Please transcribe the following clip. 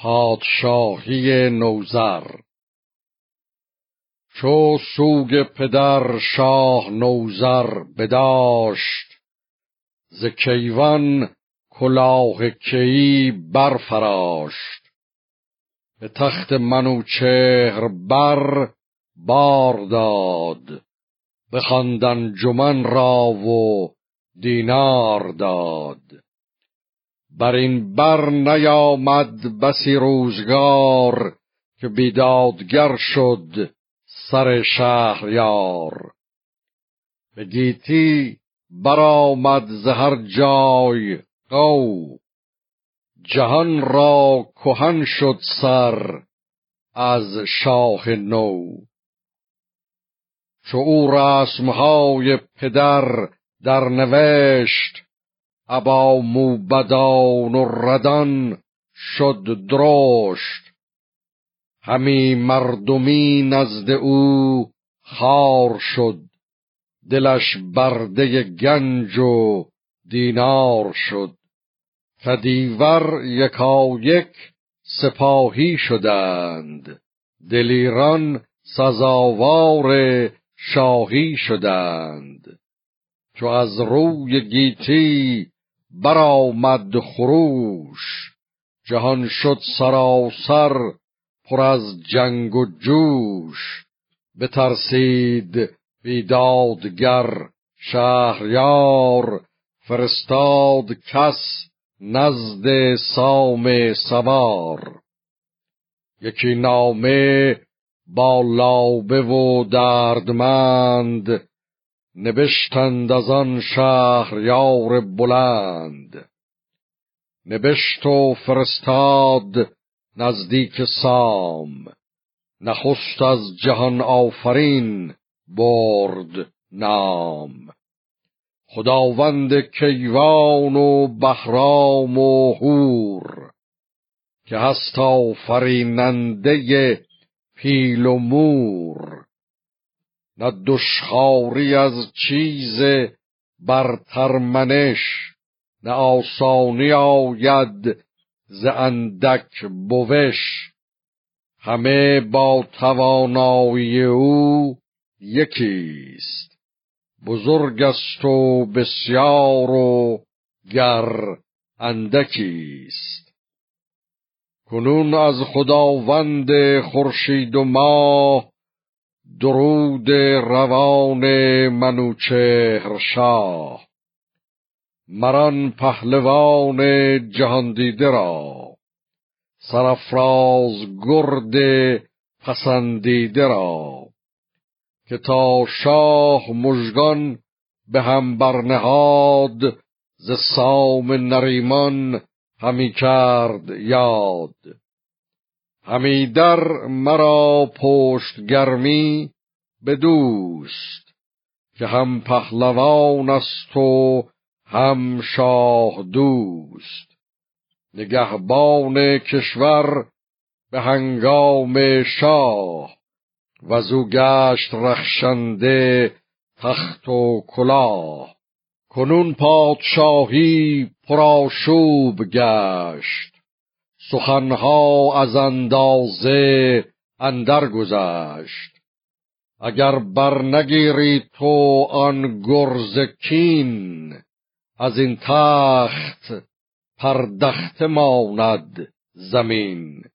پادشاهی نوذر. چو سوگ پدر شاه نوذر بداشت، ز کیوان کلاه کیی برفراشت. به تخت منوچهر بر بار داد، بخواند انجمن را و دینار داد. بر این بر نیامد بسی روزگار، که بیدادگر شد سر شهریار. به گیتی برآمد ز هر جای غو، جهان را کهن شد سر از شاه نو. چو او رسمهای پدر در نوشت، ابا موبدان و ردان شد درشت. همی مردمی نزد او خوار شد، دلش برده گنج و دینار شد. کدیور یکایک سپاهی شدند، دلیران سزاوار شاهی شدند. چو از روی گیتی برآمد خروش، جهان شد سراسر پر از جنگ و جوش. بترسید بیدادگر شهریار، فرستاد کس نزد سام سوار. یکی نامه با لابه و دردمند، نبشتند از آن شهریار بلند. نبشت و فرستاد نزدیک سام، نخست از جهان آفرین برد نام. خداوند کیوان و بهرام و هور، که هست آفریننده پیل و مور. نه دشخواری از چیز برترمنش، نه آسانی آید ز اندک بوش. همه با توانایی او یکیست، بزرگ است و بسیار و گر اندکیست. کنون از خداوند خورشید و ماه، درود روان منوچهر شاه. مران پهلوان جهاندیده را، سرافراز گرد پسندیده را. که تا شاه مژگان به هم برنهاد، ز سام نریمان همی کرد یاد. همی در مرا پشت گرمی به دوست، که هم پهلوان است و هم شاه دوست. نگهبان کشور به هنگام شاه، وزو گشت رخشنده تخت و کلاه. کنون پادشاهی پرآشوب گشت، سخنها از اندازه اندر گذشت. اگر برنگیری تو آن گرز کین، از این تخت پردخت ماند زمین.